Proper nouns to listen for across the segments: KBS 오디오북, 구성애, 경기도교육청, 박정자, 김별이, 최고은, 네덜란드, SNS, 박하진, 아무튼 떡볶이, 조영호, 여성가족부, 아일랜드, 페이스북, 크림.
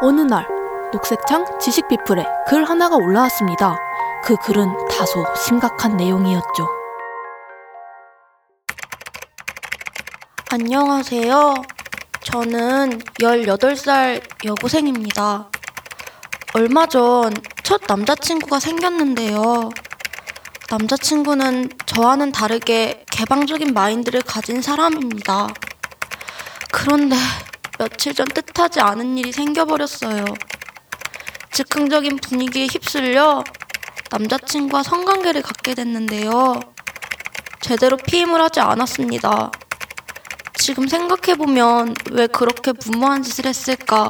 어느 날 녹색창 지식비플에 글 하나가 올라왔습니다. 그 글은 다소 심각한 내용이었죠. 안녕하세요. 저는 18살 여고생입니다. 얼마 전 첫 남자친구가 생겼는데요. 남자친구는 저와는 다르게 개방적인 마인드를 가진 사람입니다. 그런데 며칠 전 뜻하지 않은 일이 생겨버렸어요. 즉흥적인 분위기에 휩쓸려 남자친구와 성관계를 갖게 됐는데요. 제대로 피임을 하지 않았습니다. 지금 생각해보면 왜 그렇게 무모한 짓을 했을까?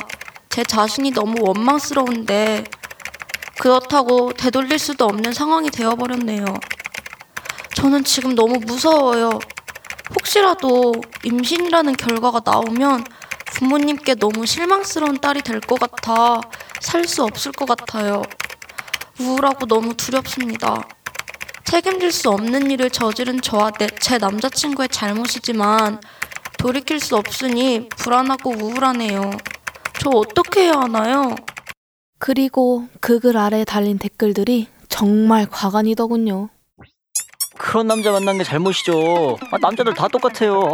제 자신이 너무 원망스러운데 그렇다고 되돌릴 수도 없는 상황이 되어버렸네요. 저는 지금 너무 무서워요. 혹시라도 임신이라는 결과가 나오면 부모님께 너무 실망스러운 딸이 될 것 같아 살 수 없을 것 같아요. 우울하고 너무 두렵습니다. 책임질 수 없는 일을 저지른 저와 제 남자친구의 잘못이지만 돌이킬 수 없으니 불안하고 우울하네요. 저 어떻게 해야 하나요? 그리고 그 글 아래에 달린 댓글들이 정말 과간이더군요. 그런 남자 만난 게 잘못이죠. 남자들 다 똑같아요.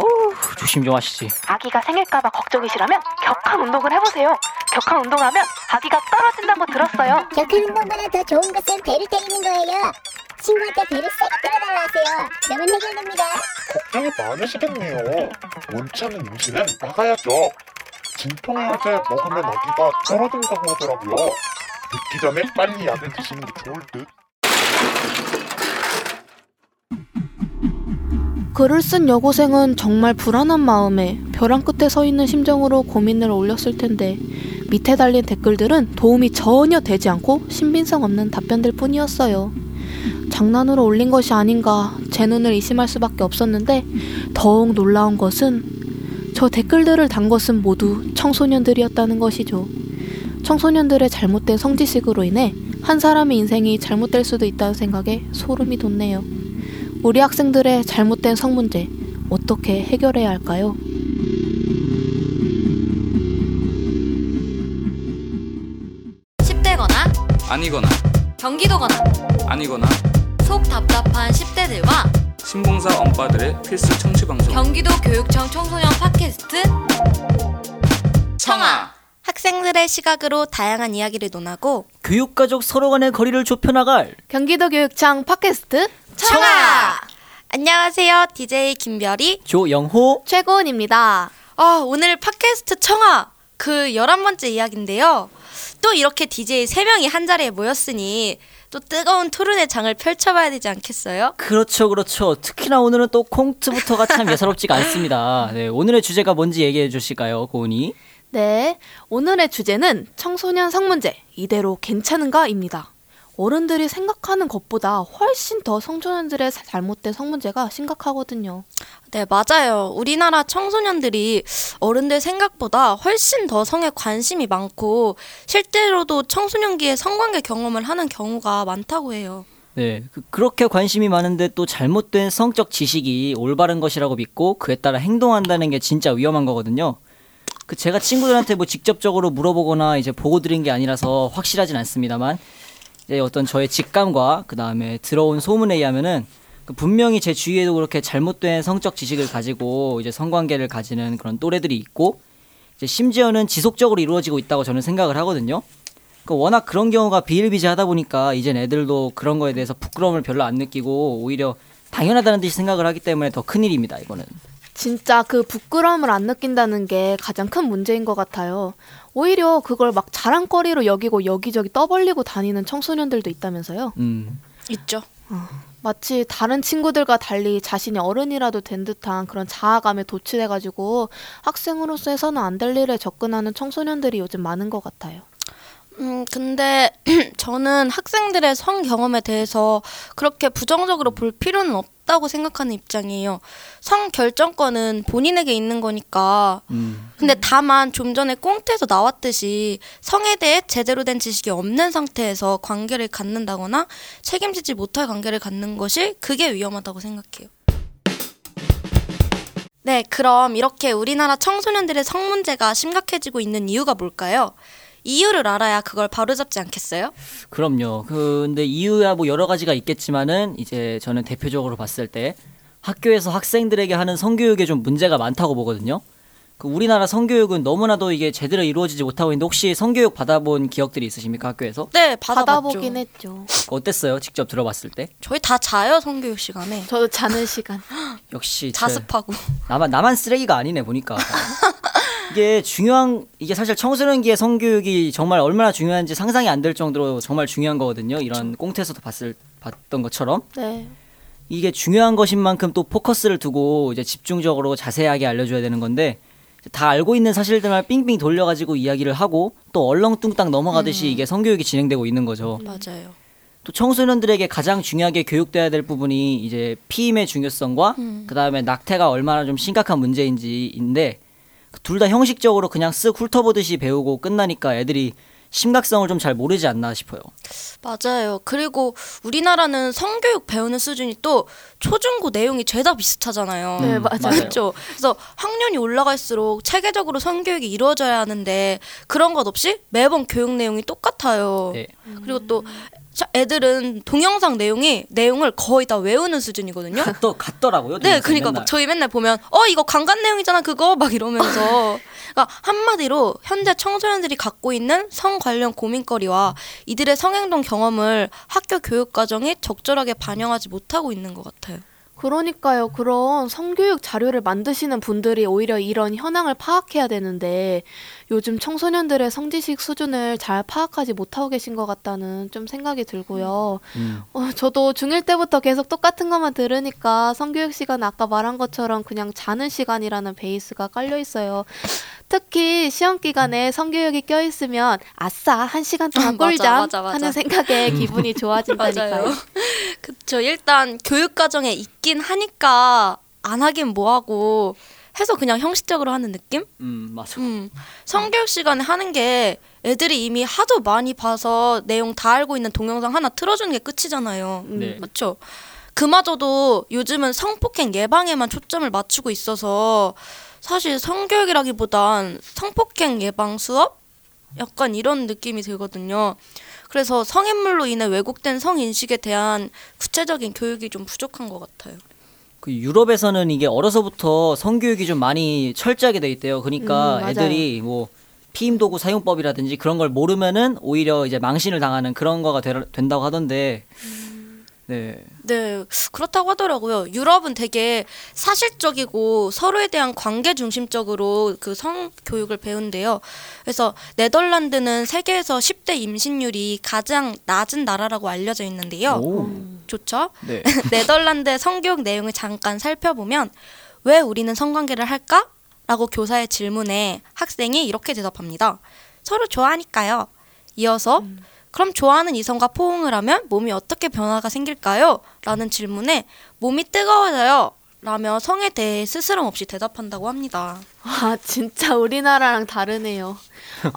조심 좀 하시지. 아기가 생길까봐 걱정이시라면 격한 운동을 해보세요. 격한 운동하면 아기가 떨어진다고 들었어요. 격한 운동보다 더 좋은 것은 배를 때리는 거예요. 친구한테 배를 세게 때려달라 하세요. 그러면 해결됩니다. 걱정이 많으시겠네요. 원치않은 임신은 막아야죠. 진통제 먹으면 아기가 떨어진다고 하더라고요. 늦기 전에 빨리 약을 드시는 게 좋을 듯. 글을 쓴 여고생은 정말 불안한 마음에 벼랑 끝에 서 있는 심정으로 고민을 올렸을 텐데 밑에 달린 댓글들은 도움이 전혀 되지 않고 신빙성 없는 답변들 뿐이었어요. 장난으로 올린 것이 아닌가 제 눈을 의심할 수밖에 없었는데 더욱 놀라운 것은 저 댓글들을 단 것은 모두 청소년들이었다는 것이죠. 청소년들의 잘못된 성지식으로 인해 한 사람의 인생이 잘못될 수도 있다는 생각에 소름이 돋네요. 우리 학생들의 잘못된 성문제 어떻게 해결해야 할까요? 십대거나 아니거나 경기도거나 아니거나 속 답답한 10대들과 신봉사 엄빠들의 필수 청취 방송 경기도 교육청 청소년 팟캐스트 청아. 학생들의 시각으로 다양한 이야기를 논하고 교육가족 서로 간의 거리를 좁혀나갈 경기도 교육청 팟캐스트 청아! 안녕하세요. DJ 김별이, 조영호, 최고은입니다. 오늘 팟캐스트 청아 그 11번째 이야기인데요. 또 이렇게 DJ 3명이 한자리에 모였으니 또 뜨거운 토론의 장을 펼쳐봐야 되지 않겠어요? 그렇죠. 특히나 오늘은 또 콩트부터가 참 예사롭지가 않습니다. 네, 오늘의 주제가 뭔지 얘기해 주실까요, 고은이? 네, 오늘의 주제는 청소년 성문제 이대로 괜찮은가입니다. 어른들이 생각하는 것보다 훨씬 더 청소년들의 잘못된 성문제가 심각하거든요. 네, 맞아요. 우리나라 청소년들이 어른들 생각보다 훨씬 더 성에 관심이 많고 실제로도 청소년기에 성관계 경험을 하는 경우가 많다고 해요. 네, 그렇게 관심이 많은데 또 잘못된 성적 지식이 올바른 것이라고 믿고 그에 따라 행동한다는 게 진짜 위험한 거거든요. 제가 친구들한테 직접적으로 물어보거나 보고 드린 게 아니라서 확실하진 않습니다만 어떤 저의 직감과 그 다음에 들어온 소문에 의하면은 분명히 제 주위에도 그렇게 잘못된 성적 지식을 가지고 성관계를 가지는 그런 또래들이 있고 심지어는 지속적으로 이루어지고 있다고 저는 생각을 하거든요. 워낙 그런 경우가 비일비재하다 보니까 이젠 애들도 그런 거에 대해서 부끄러움을 별로 안 느끼고 오히려 당연하다는 듯이 생각을 하기 때문에 더 큰일입니다, 이거는. 진짜 그 부끄러움을 안 느낀다는 게 가장 큰 문제인 것 같아요. 오히려 그걸 막 자랑거리로 여기고 여기저기 떠벌리고 다니는 청소년들도 있다면서요? 있죠. 마치 다른 친구들과 달리 자신이 어른이라도 된 듯한 그런 자아감에 도취돼가지고 학생으로서 해서는 안 될 일에 접근하는 청소년들이 요즘 많은 것 같아요. 근데 저는 학생들의 성 경험에 대해서 그렇게 부정적으로 볼 필요는 없다고 생각하는 입장이에요. 성 결정권은 본인에게 있는 거니까. 근데 다만 좀 전에 꽁트에서 나왔듯이 성에 대해 제대로 된 지식이 없는 상태에서 관계를 갖는다거나 책임지지 못할 관계를 갖는 것이 그게 위험하다고 생각해요. 네, 그럼 이렇게 우리나라 청소년들의 성 문제가 심각해지고 있는 이유가 뭘까요? 이유를 알아야 그걸 바로잡지 않겠어요? 그럼요. 근데 이유야 뭐 여러 가지가 있겠지만은 이제 저는 대표적으로 봤을 때 학교에서 학생들에게 하는 성교육에 좀 문제가 많다고 보거든요. 그 우리나라 성교육은 너무나도 이게 제대로 이루어지지 못하고 있는데 혹시 성교육 받아본 기억들이 있으십니까? 학교에서? 네, 받아보긴 했죠. 어땠어요? 직접 들어봤을 때? 저희 다 자요, 성교육 시간에. 저도 자는 시간. 역시 자습하고. 나만 쓰레기가 아니네 보니까. 이게 중요한, 이게 사실 청소년기의 성교육이 정말 얼마나 중요한지 상상이 안 될 정도로 정말 중요한 거거든요. 이런 꽁트에서도 봤던 것처럼. 네. 이게 중요한 것인 만큼 또 포커스를 두고 이제 집중적으로 자세하게 알려줘야 되는 건데 다 알고 있는 사실들만 빙빙 돌려가지고 이야기를 하고 또 얼렁뚱땅 넘어가듯이 이게 성교육이 진행되고 있는 거죠. 맞아요. 또 청소년들에게 가장 중요하게 교육돼야 될 부분이 이제 피임의 중요성과 그다음에 낙태가 얼마나 좀 심각한 문제인지인데 둘 다 형식적으로 그냥 쓱 훑어보듯이 배우고 끝나니까 애들이 심각성을 좀 잘 모르지 않나 싶어요. 맞아요. 그리고 우리나라는 성교육 배우는 수준이 또 초중고 내용이 죄다 비슷하잖아요. 네, 맞아요. 그렇죠? 그래서 학년이 올라갈수록 체계적으로 성교육이 이루어져야 하는데 그런 것 없이 매번 교육 내용이 똑같아요. 네. 그리고 또 애들은 동영상 내용을 거의 다 외우는 수준이거든요. 같더라고요. 네, 그러니까 맨날. 저희 맨날 보면 이거 강간 내용이잖아 그거 막 이러면서. 그러니까 한마디로 현재 청소년들이 갖고 있는 성 관련 고민거리와 이들의 성행동 경험을 학교 교육과정이 적절하게 반영하지 못하고 있는 것 같아요. 그러니까요. 그런 성교육 자료를 만드시는 분들이 오히려 이런 현황을 파악해야 되는데 요즘 청소년들의 성지식 수준을 잘 파악하지 못하고 계신 것 같다는 좀 생각이 들고요. 저도 중1 때부터 계속 똑같은 것만 들으니까 성교육 시간 아까 말한 것처럼 그냥 자는 시간이라는 베이스가 깔려 있어요. 특히 시험 기간에 성교육이 껴있으면 아싸 1시간 동안 꿀잠 맞아. 하는 생각에 기분이 좋아진다니까요. 그쵸. 일단 교육과정에 있긴 하니까 안 하긴 뭐하고 해서 그냥 형식적으로 하는 느낌? 맞아. 성교육 시간에 하는 게 애들이 이미 하도 많이 봐서 내용 다 알고 있는 동영상 하나 틀어주는 게 끝이잖아요. 네. 그쵸. 그마저도 요즘은 성폭행 예방에만 초점을 맞추고 있어서 사실 성교육이라기보단 성폭행 예방 수업? 약간 이런 느낌이 들거든요. 그래서 성인물로 인해 왜곡된 성인식에 대한 구체적인 교육이 좀 부족한 것 같아요. 그 유럽에서는 이게 어려서부터 성교육이 좀 많이 철저하게 돼 있대요. 그러니까 애들이 뭐 피임도구 사용법이라든지 그런 걸 모르면은 오히려 이제 망신을 당하는 그런 거가 된다고 하던데 네, 그렇다고 하더라고요. 유럽은 되게 사실적이고 서로에 대한 관계 중심적으로 그 성교육을 배운대요. 그래서 네덜란드는 세계에서 10대 임신율이 가장 낮은 나라라고 알려져 있는데요. 오. 좋죠? 네. 네덜란드의 성교육 내용을 잠깐 살펴보면 왜 우리는 성관계를 할까? 라고 교사의 질문에 학생이 이렇게 대답합니다. 서로 좋아하니까요. 이어서 그럼 좋아하는 이성과 포옹을 하면 몸이 어떻게 변화가 생길까요? 라는 질문에 몸이 뜨거워져요. 라며 성에 대해 스스럼 없이 대답한다고 합니다. 아, 진짜 우리나라랑 다르네요.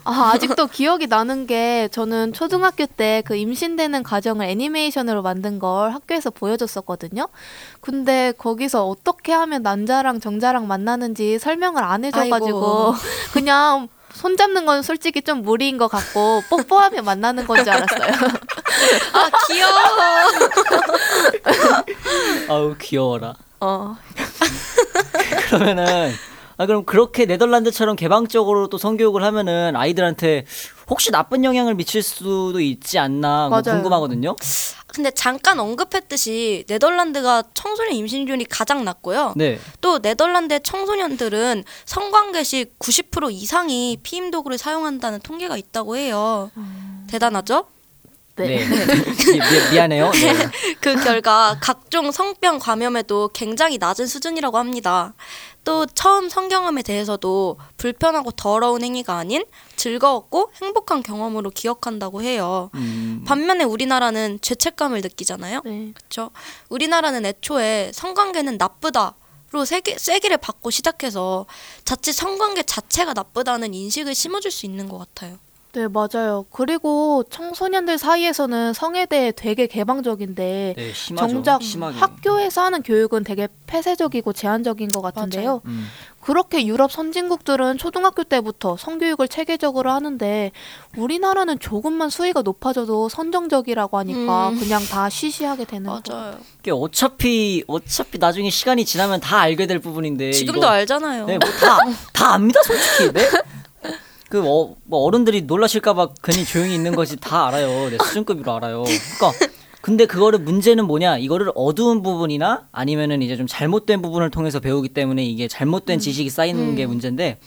아직도 기억이 나는 게 저는 초등학교 때 그 임신되는 과정을 애니메이션으로 만든 걸 학교에서 보여줬었거든요. 근데 거기서 어떻게 하면 난자랑 정자랑 만나는지 설명을 안 해줘가지고 그냥 손잡는 건 솔직히 좀 무리인 것 같고 뽀뽀하며 만나는 건 줄 알았어요. 아, 귀여워. 아우, 귀여워라. 그러면은 그럼 그렇게 네덜란드처럼 개방적으로 또 성교육을 하면은 아이들한테 혹시 나쁜 영향을 미칠 수도 있지 않나 뭐 궁금하거든요. 근데 잠깐 언급했듯이 네덜란드가 청소년 임신율이 가장 낮고요. 네. 또 네덜란드의 청소년들은 성관계 시 90% 이상이 피임 도구를 사용한다는 통계가 있다고 해요. 대단하죠? 미안해요. 네. 그 결과 각종 성병 감염에도 굉장히 낮은 수준이라고 합니다. 또 처음 성경험에 대해서도 불편하고 더러운 행위가 아닌 즐거웠고 행복한 경험으로 기억한다고 해요. 반면에 우리나라는 죄책감을 느끼잖아요. 네. 그렇죠? 우리나라는 애초에 성관계는 나쁘다 로 쐐기를 받고 시작해서 자칫 성관계 자체가 나쁘다는 인식을 심어줄 수 있는 것 같아요. 네, 맞아요. 그리고 청소년들 사이에서는 성에 대해 되게 개방적인데 네, 심하죠. 정작 심하게. 학교에서 하는 교육은 되게 폐쇄적이고 제한적인 것 같은데요. 그렇게 유럽 선진국들은 초등학교 때부터 성교육을 체계적으로 하는데 우리나라는 조금만 수위가 높아져도 선정적이라고 하니까 그냥 다 시시하게 되는 거예요. 이게 어차피 나중에 시간이 지나면 다 알게 될 부분인데 지금도 이거, 알잖아요. 네, 뭐 다 압니다, 솔직히. 네? 뭐 어른들이 놀라실까봐 괜히 조용히 있는 것이 다 알아요. 내 수준급으로 알아요. 그러니까 근데 그거를 문제는 뭐냐? 이거를 어두운 부분이나 아니면은 이제 좀 잘못된 부분을 통해서 배우기 때문에 이게 잘못된 지식이 쌓이는 게 문제인데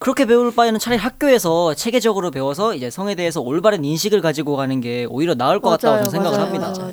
그렇게 배울 바에는 차라리 학교에서 체계적으로 배워서 이제 성에 대해서 올바른 인식을 가지고 가는 게 오히려 나을 것 같다고 저는 생각을 합니다. 맞아요.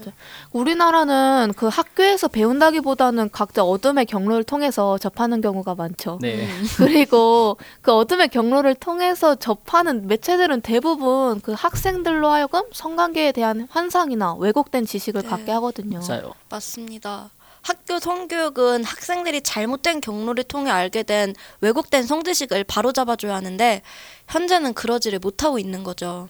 우리나라는 그 학교에서 배운다기보다는 각자 어둠의 경로를 통해서 접하는 경우가 많죠. 네. 그리고 그 어둠의 경로를 통해서 접하는 매체들은 대부분 그 학생들로 하여금 성관계에 대한 환상이나 왜곡된 지식을 네. 갖게 하거든요. 맞아요. 맞습니다. 학교 성교육은 학생들이 잘못된 경로를 통해 알게 된 왜곡된 성지식을 바로잡아줘야 하는데 현재는 그러지를 못하고 있는 거죠.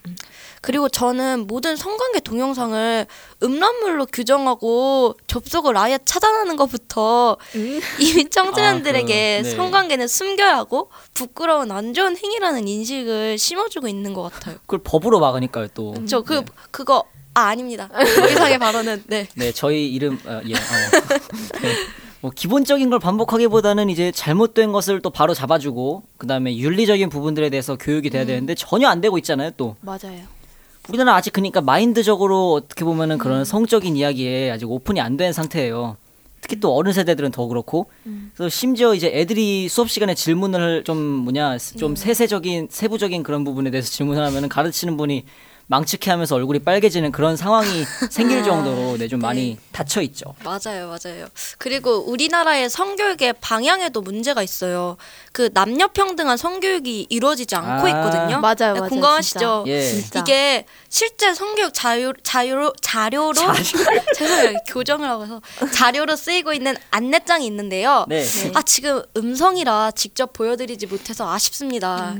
그리고 저는 모든 성관계 동영상을 음란물로 규정하고 접속을 아예 차단하는 것부터 이미 청소년들에게 네. 성관계는 숨겨야 하고 부끄러운 안 좋은 행위라는 인식을 심어주고 있는 것 같아요. 그걸 법으로 막으니까요 또. 그렇죠. 네. 그거. 아, 아닙니다. 이상의 발언은 네. 네, 저희 이름 네. 뭐 기본적인 걸 반복하기보다는 이제 잘못된 것을 또 바로 잡아주고 그다음에 윤리적인 부분들에 대해서 교육이 돼야 되는데 전혀 안 되고 있잖아요, 또. 맞아요. 우리나라 아직 그러니까 마인드적으로 어떻게 보면은 그런 성적인 이야기에 아직 오픈이 안 된 상태예요. 특히 또 어른 세대들은 더 그렇고. 그래서 심지어 이제 애들이 수업 시간에 질문을 좀 세부적인 그런 부분에 대해서 질문을 하면은 가르치는 분이 망측해하면서 얼굴이 빨개지는 그런 상황이 생길 정도로 네, 좀 많이 닫혀 있죠. 맞아요. 그리고 우리나라의 성교육의 방향에도 문제가 있어요. 그 남녀 평등한 성교육이 이루어지지 않고 있거든요. 맞아요. 네, 공감하시죠? 진짜. 예. 진짜. 이게 실제 성교육 자료로 죄송해요. 교정을 하고 해서 자료로 쓰이고 있는 안내장이 있는데요. 네. 아 지금 음성이라 직접 보여드리지 못해서 아쉽습니다.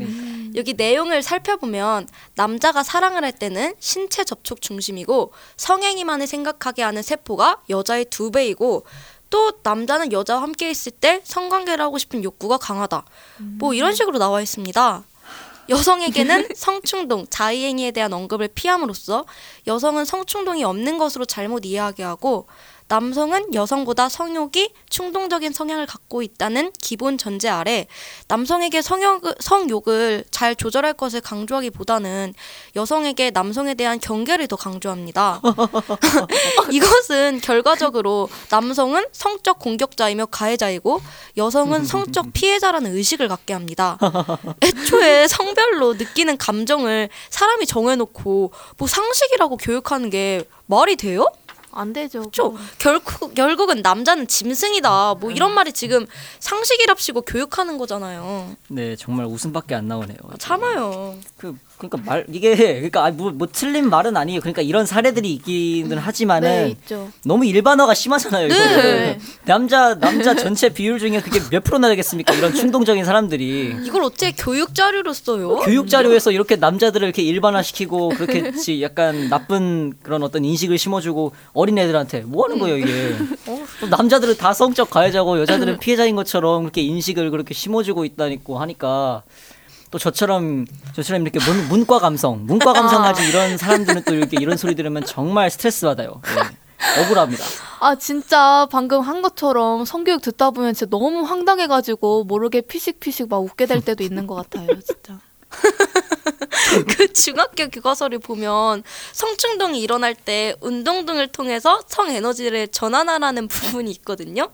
여기 내용을 살펴보면 남자가 사랑을 할 때는 신체 접촉 중심이고 성행위만을 생각하게 하는 세포가 여자의 2배이고 또 남자는 여자와 함께 있을 때 성관계를 하고 싶은 욕구가 강하다. 뭐 이런 식으로 나와 있습니다. 여성에게는 성충동, 자의행위에 대한 언급을 피함으로써 여성은 성충동이 없는 것으로 잘못 이해하게 하고 남성은 여성보다 성욕이 충동적인 성향을 갖고 있다는 기본 전제 아래 남성에게 성욕을 잘 조절할 것을 강조하기보다는 여성에게 남성에 대한 경계를 더 강조합니다. 이것은 결과적으로 남성은 성적 공격자이며 가해자이고 여성은 성적 피해자라는 의식을 갖게 합니다. 애초에 성별로 느끼는 감정을 사람이 정해놓고 뭐 상식이라고 교육하는 게 말이 돼요? 안 되죠. 그렇죠. 결국은 남자는 짐승이다. 뭐 이런 말이 지금 상식이랍시고 교육하는 거잖아요. 네, 정말 웃음밖에 안 나오네요. 참아요. 그러니까 말 이게 그러니까 뭐 틀린 말은 아니에요. 그러니까 이런 사례들이 있기는 하지만은 네, 있죠. 너무 일반화가 심하잖아요. 네. 남자 전체 비율 중에 그게 몇 프로나 되겠습니까? 이런 충동적인 사람들이 이걸 어떻게 교육 자료로 써요? 교육 자료에서 이렇게 남자들을 이렇게 일반화시키고 그렇게 약간 나쁜 그런 어떤 인식을 심어주고 어린 애들한테 뭐 하는 거예요 이게? 남자들은 다 성적 가해자고 여자들은 피해자인 것처럼 그렇게 인식을 그렇게 심어주고 있다니까 하니까. 또 저처럼 이렇게 문과 감성 가진 이런 사람들은 또 이렇게 이런 소리 들으면 정말 스트레스 받아요. 네. 억울합니다. 아 진짜 방금 한 것처럼 성교육 듣다 보면 진짜 너무 황당해가지고 모르게 피식피식 막 웃게 될 때도 있는 것 같아요, 진짜. 그 중학교 교과서를 보면 성충동이 일어날 때 운동 등을 통해서 성에너지를 전환하라는 부분이 있거든요.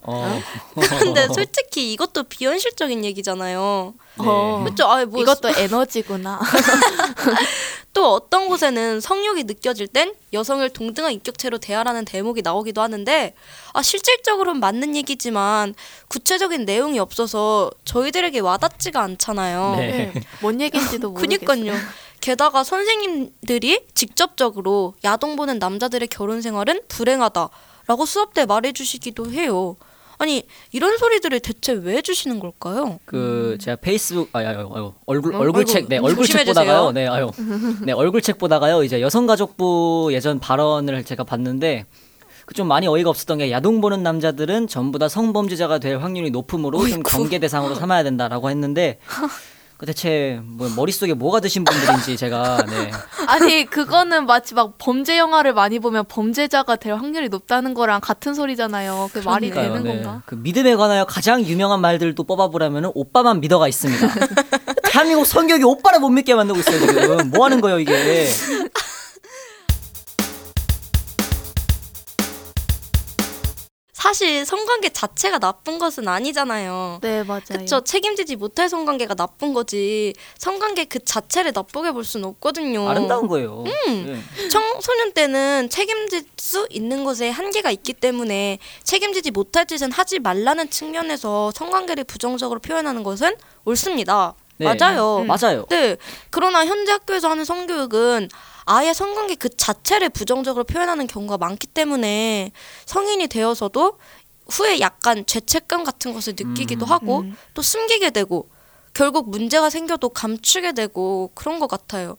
그런데 솔직히 이것도 비현실적인 얘기잖아요. 네. 그렇죠? 아, 뭐 이것도 에너지구나. 또 어떤 곳에는 성욕이 느껴질 땐 여성을 동등한 인격체로 대하라는 대목이 나오기도 하는데 실질적으로는 맞는 얘기지만 구체적인 내용이 없어서 저희들에게 와닿지가 않잖아요. 네. 뭔 얘기인지도 모르겠어요. 그니까요. 게다가 선생님들이 직접적으로 야동 보는 남자들의 결혼 생활은 불행하다라고 수업 때 말해주시기도 해요. 아니 이런 소리들을 대체 왜 주시는 걸까요? 그 제가 페이스북 얼굴 책 네 얼굴책 보다가요. 네 아유 네 얼굴책 보다가요. 이제 여성가족부 예전 발언을 제가 봤는데 좀 많이 어이가 없었던 게 야동 보는 남자들은 전부 다 성범죄자가 될 확률이 높음으로 어이구. 좀 경계 대상으로 삼아야 된다라고 했는데. 대체 뭐 머릿속에 뭐가 드신 분들인지 제가 네. 아니 그거는 마치 막 범죄 영화를 많이 보면 범죄자가 될 확률이 높다는 거랑 같은 소리잖아요. 그 말이 되는 네. 건가? 그 믿음에 관하여 가장 유명한 말들을 또 뽑아보라면 오빠만 믿어가 있습니다. 대한민국 성격이 오빠를 못 믿게 만들고 있어요 지금. 뭐 하는 거예요 이게. 사실 성관계 자체가 나쁜 것은 아니잖아요. 네, 맞아요. 그쵸? 책임지지 못할 성관계가 나쁜 거지 성관계 그 자체를 나쁘게 볼 수는 없거든요. 아름다운 거예요. 네. 청소년 때는 책임질 수 있는 것에 한계가 있기 때문에 책임지지 못할 짓은 하지 말라는 측면에서 성관계를 부정적으로 표현하는 것은 옳습니다. 네. 맞아요. 맞아요. 네. 그러나 현재 학교에서 하는 성교육은 아예 성관계 그 자체를 부정적으로 표현하는 경우가 많기 때문에 성인이 되어서도 후에 약간 죄책감 같은 것을 느끼기도 하고 또 숨기게 되고 결국 문제가 생겨도 감추게 되고 그런 것 같아요.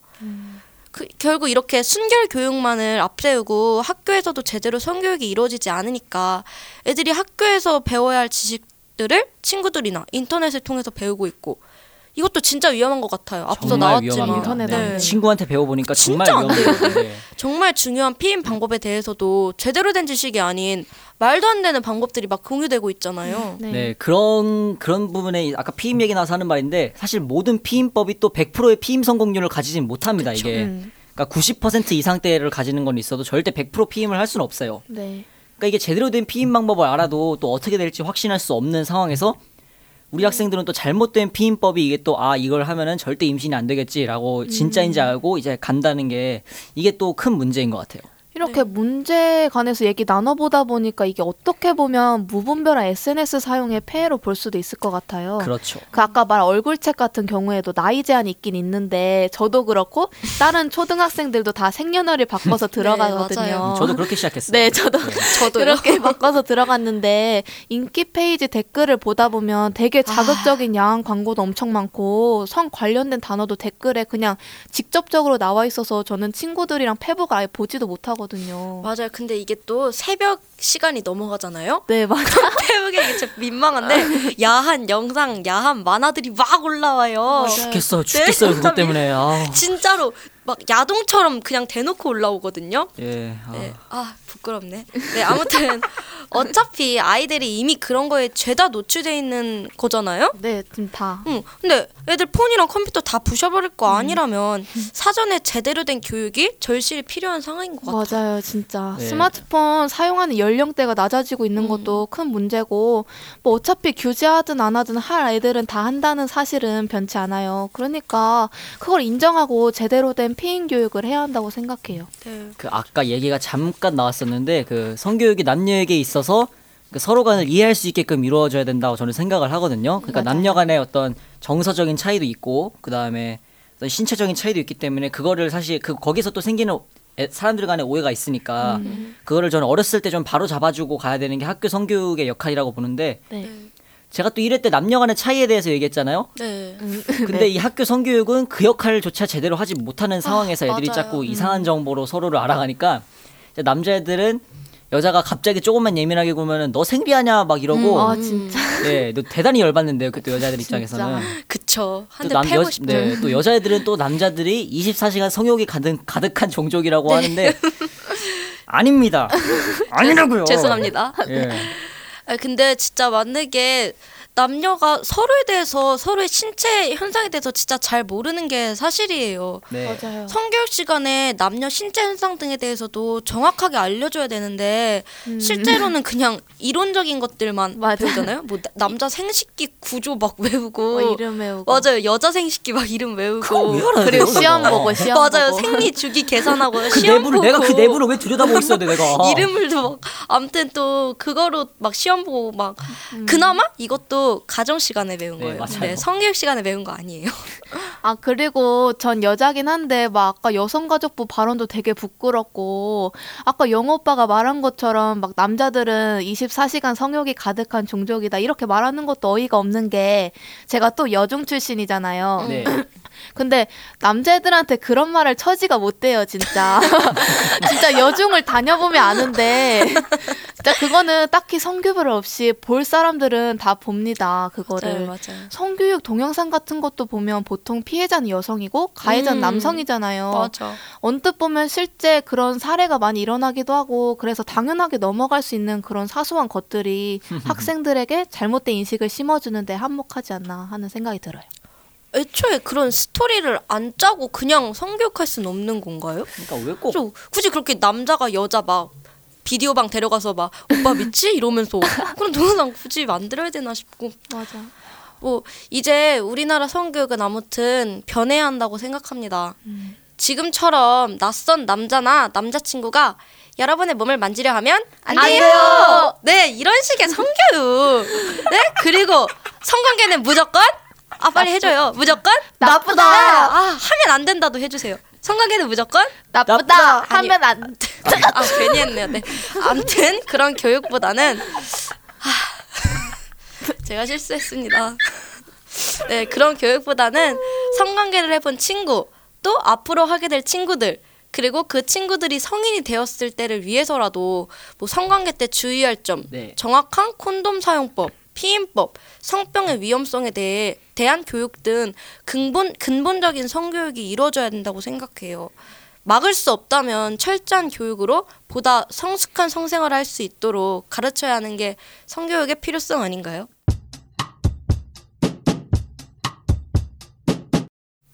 결국 이렇게 순결 교육만을 앞세우고 학교에서도 제대로 성교육이 이루어지지 않으니까 애들이 학교에서 배워야 할 지식들을 친구들이나 인터넷을 통해서 배우고 있고 이것도 진짜 위험한 것 같아요. 앞서 나왔지만 네. 친구한테 배워보니까 정말 위험해요. 네. 정말 중요한 피임 방법에 대해서도 제대로 된 지식이 아닌 말도 안 되는 방법들이 막 공유되고 있잖아요. 네, 그런 부분에 아까 피임 얘기 나와서 하는 말인데 사실 모든 피임법이 또 100%의 피임 성공률을 가지진 못합니다. 그쵸. 이게 그러니까 90% 이상대를 가지는 건 있어도 절대 100% 피임을 할 수는 없어요. 네. 그러니까 이게 제대로 된 피임 방법을 알아도 또 어떻게 될지 확신할 수 없는 상황에서 우리 학생들은 또 잘못된 피임법이 이게 또 아 이걸 하면은 절대 임신이 안 되겠지라고 진짜인지 알고 이제 간다는 게 이게 또 큰 문제인 것 같아요. 이렇게 네. 문제에 관해서 얘기 나눠보다 보니까 이게 어떻게 보면 무분별한 SNS 사용의 폐해로 볼 수도 있을 것 같아요. 그렇죠. 그 아까 말한 얼굴책 같은 경우에도 나이 제한이 있긴 있는데 저도 그렇고 다른 초등학생들도 다 생년월일 바꿔서 들어가거든요. 네, 맞아요. 저도 그렇게 시작했어요. 네, 저도 그렇게 바꿔서 들어갔는데 인기 페이지 댓글을 보다 보면 되게 자극적인 야한 광고도 엄청 많고 성 관련된 단어도 댓글에 그냥 직접적으로 나와 있어서 저는 친구들이랑 페북을 아예 보지도 못하고 맞아요. 근데 이게 또 새벽 시간이 넘어가잖아요. 네, 맞아요. 페북에 이게 진짜 민망한데 야한 영상, 야한 만화들이 막 올라와요. 죽겠어요. 네, 그것 때문에. 아. 진짜로 막 야동처럼 그냥 대놓고 올라오거든요. 예. 아, 네. 아 부끄럽네. 네, 아무튼 어차피 아이들이 이미 그런 거에 죄다 노출돼 있는 거잖아요. 네, 지금 다. 근데 애들 폰이랑 컴퓨터 다 부셔버릴 거 아니라면 사전에 제대로 된 교육이 절실히 필요한 상황인 것 같아요. 맞아요, 진짜. 네. 스마트폰 사용하는 연령대가 낮아지고 있는 것도 큰 문제고 뭐 어차피 규제하든 안 하든 할 아이들은 다 한다는 사실은 변치 않아요. 그러니까 그걸 인정하고 제대로 된 피임 교육을 해야 한다고 생각해요. 네. 그 아까 얘기가 잠깐 나왔었는데 그 성교육이 남녀에게 있어서 그 서로 간을 이해할 수 있게끔 이루어져야 된다고 저는 생각을 하거든요. 그러니까 맞아요. 남녀 간의 어떤 정서적인 차이도 있고 그 다음에 신체적인 차이도 있기 때문에 그거를 사실 그 거기서 또 생기는 사람들 간의 오해가 있으니까 그거를 저는 어렸을 때 좀 바로 잡아주고 가야 되는 게 학교 성교육의 역할이라고 보는데 네. 제가 또 1회 때 남녀 간의 차이에 대해서 얘기했잖아요. 네. 근데 네. 이 학교 성교육은 그 역할조차 제대로 하지 못하는 상황에서 애들이 맞아요. 자꾸 이상한 정보로 서로를 알아가니까 남자애들은 여자가 갑자기 조금만 예민하게 보면은 너 생리하냐 막 이러고 아 진짜 네, 너 대단히 열받는데요. 그때 여자애들 입장에서는 그쵸. 한 대 패고 싶은 네, 또 여자애들은 또 남자들이 24시간 성욕이 가득한 종족이라고 네. 하는데 아닙니다. 아니라고요. 죄송합니다. 네. 아 근데 진짜 맞는 게 남녀가 서로에 대해서 서로의 신체 현상에 대해서 진짜 잘 모르는 게 사실이에요. 네. 맞아요. 성교육 시간에 남녀 신체 현상 등에 대해서도 정확하게 알려줘야 되는데 실제로는 그냥 이론적인 것들만 배우잖아요. 뭐 남자 생식기 구조 막 외우고 이름 외우고 맞아요. 여자 생식기 막 이름 외우고 그리고 시험 보고 시험 맞아요. 보고. 생리 주기 계산하고 그 시험 내부를, 보고 내가 그 내부를 왜 들여다보고 있어야 돼 내가. 이름을도 막 아무튼 또 그거로 막 시험 보고 막 그나마 이것도 가정 시간에 배운 거예요. 네, 성교육 시간에 배운 거 아니에요. 아, 그리고 전 여자긴 한데 막 아까 여성가족부 발언도 되게 부끄럽고, 아까 영호 오빠가 말한 것처럼 막 남자들은 24시간 성욕이 가득한 종족이다 이렇게 말하는 것도 어이가 없는 게, 제가 또 여중 출신이잖아요. 네. 근데 남자애들한테 그런 말을 처지가 못 돼요, 진짜. 진짜 여중을 다녀보면 아는데 진짜 그거는 딱히 성교별 없이 볼 사람들은 다 봅니다, 그거를. 맞아요, 맞아요. 성교육 동영상 같은 것도 보면 보통 피해자는 여성이고 가해자는 남성이잖아요. 맞아. 언뜻 보면 실제 그런 사례가 많이 일어나기도 하고, 그래서 당연하게 넘어갈 수 있는 그런 사소한 것들이 학생들에게 잘못된 인식을 심어주는 데 한몫하지 않나 하는 생각이 들어요. 애초에 그런 스토리를 안 짜고 그냥 성교육할 수는 없는 건가요? 그러니까 왜 꼭 굳이 그렇게 남자가 여자 막 비디오방 데려가서 막 오빠 믿지? 이러면서 그런 동영상 굳이 만들어야 되나 싶고. 맞아. 뭐 이제 우리나라 성교육은 아무튼 변해야 한다고 생각합니다. 지금처럼 낯선 남자나 남자친구가 여러분의 몸을 만지려 하면 안 돼요. 네, 이런 식의 성교육. 네, 그리고 성관계는 무조건 아 빨리 해줘요. 무조건 나쁘다. 아, 하면 안 된다도 해주세요. 성관계는 무조건 나쁘다. 하면 안 돼. 아 괜히 했네요. 네. 아무튼 그런 교육보다는 제가 실수했습니다. 네, 그런 교육보다는 성관계를 해본 친구, 또 앞으로 하게 될 친구들, 그리고 그 친구들이 성인이 되었을 때를 위해서라도 뭐 성관계 때 주의할 점, 네. 정확한 콘돔 사용법, 피임법, 성병의 위험성에 대한 교육 등 근본적인 성교육이 이루어져야 된다고 생각해요. 막을 수 없다면 철저한 교육으로 보다 성숙한 성생활을 할 수 있도록 가르쳐야 하는 게 성교육의 필요성 아닌가요?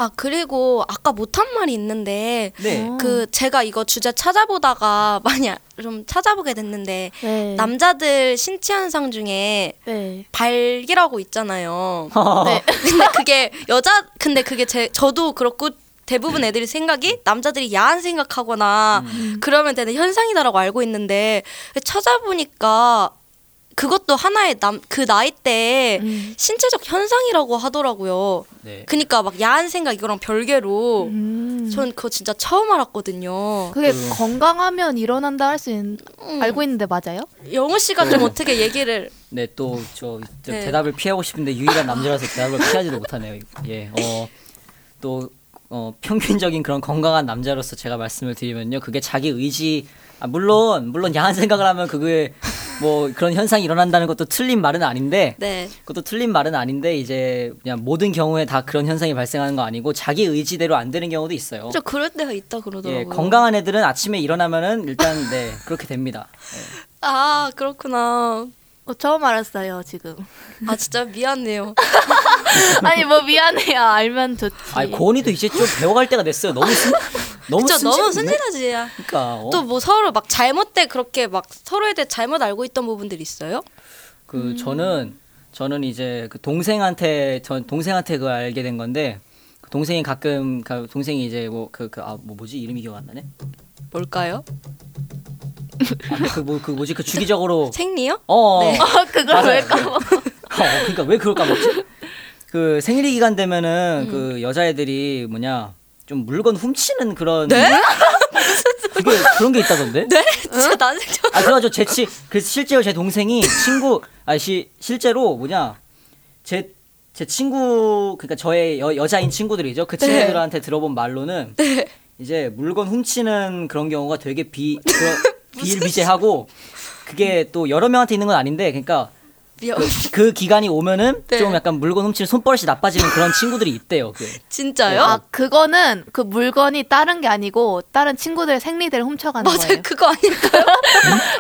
아, 그리고 아까 못한 말이 있는데, 네. 그 제가 이거 주제 찾아보다가 많이 좀 찾아보게 됐는데, 네. 남자들 신체 현상 중에 네. 발기라고 있잖아요. 네. 근데 그게 저도 그렇고 대부분 애들이 생각이 남자들이 야한 생각하거나 그러면 되는 현상이다라고 알고 있는데, 찾아보니까 그것도 하나의 그 나이 때 신체적 현상이라고 하더라고요. 네. 그러니까 막 야한 생각 이거랑 별개로 전 그거 진짜 처음 알았거든요. 그게 건강하면 일어난다 할 수 있는 알고 있는데 맞아요? 영호 씨가 좀 어떻게 얘기를 네, 또 저 네. 대답을 피하고 싶은데 유일한 남자라서 대답을 피하지도 못하네요. 예, 평균적인 그런 건강한 남자로서 제가 말씀을 드리면요, 그게 자기 의지. 아, 물론 야한 생각을 하면 그게 뭐 그런 현상이 일어난다는 것도 틀린 말은 아닌데 네. 그것도 틀린 말은 아닌데 이제 그냥 모든 경우에 다 그런 현상이 발생하는 거 아니고 자기 의지대로 안 되는 경우도 있어요. 저 그럴 때가 있다 그러더라고요. 예, 건강한 애들은 아침에 일어나면은 일단 네 그렇게 됩니다. 네. 아 그렇구나. 처음 알았어요 지금. 아 진짜 미안해요. 아니 뭐 미안해요. 알면 좋지. 아니 고은이도 이제 좀 배워갈 때가 됐어요. 너무 순진하지. 그러니까 또 뭐 서로 막 서로에 대해 잘못 알고 있던 부분들이 있어요? 그 저는 이제 그 동생한테 그걸 알게 된 건데, 그 동생이 가끔 동생이 이제 뭐지 이름이 기억 안 나네. 뭘까요? 그 주기적으로 생리요? 그걸 왜 까먹어? 그러니까 왜 그걸 까먹지? 그 생리 기간 되면은 그 여자애들이 좀 물건 훔치는 그런. 네? 그런 게 있다던데? 네? 진짜 난 생각. 아 그래가지고 그래서 실제로 제 동생이 실제로 제 친구, 그러니까 저의 여자인 친구들이죠. 그 친구들한테 네. 들어본 말로는 네. 이제 물건 훔치는 그런 경우가 되게 비일비재하고 그게 또 여러 명한테 있는 건 아닌데, 그러니까 그 기간이 오면은 네. 좀 약간 물건 훔치는 손버릇이 나빠지는 그런 친구들이 있대요. 진짜요? 네. 아 그거는 그 물건이 다른 게 아니고 다른 친구들의 생리대를 훔쳐가는 거예요. 그거 아닐까요?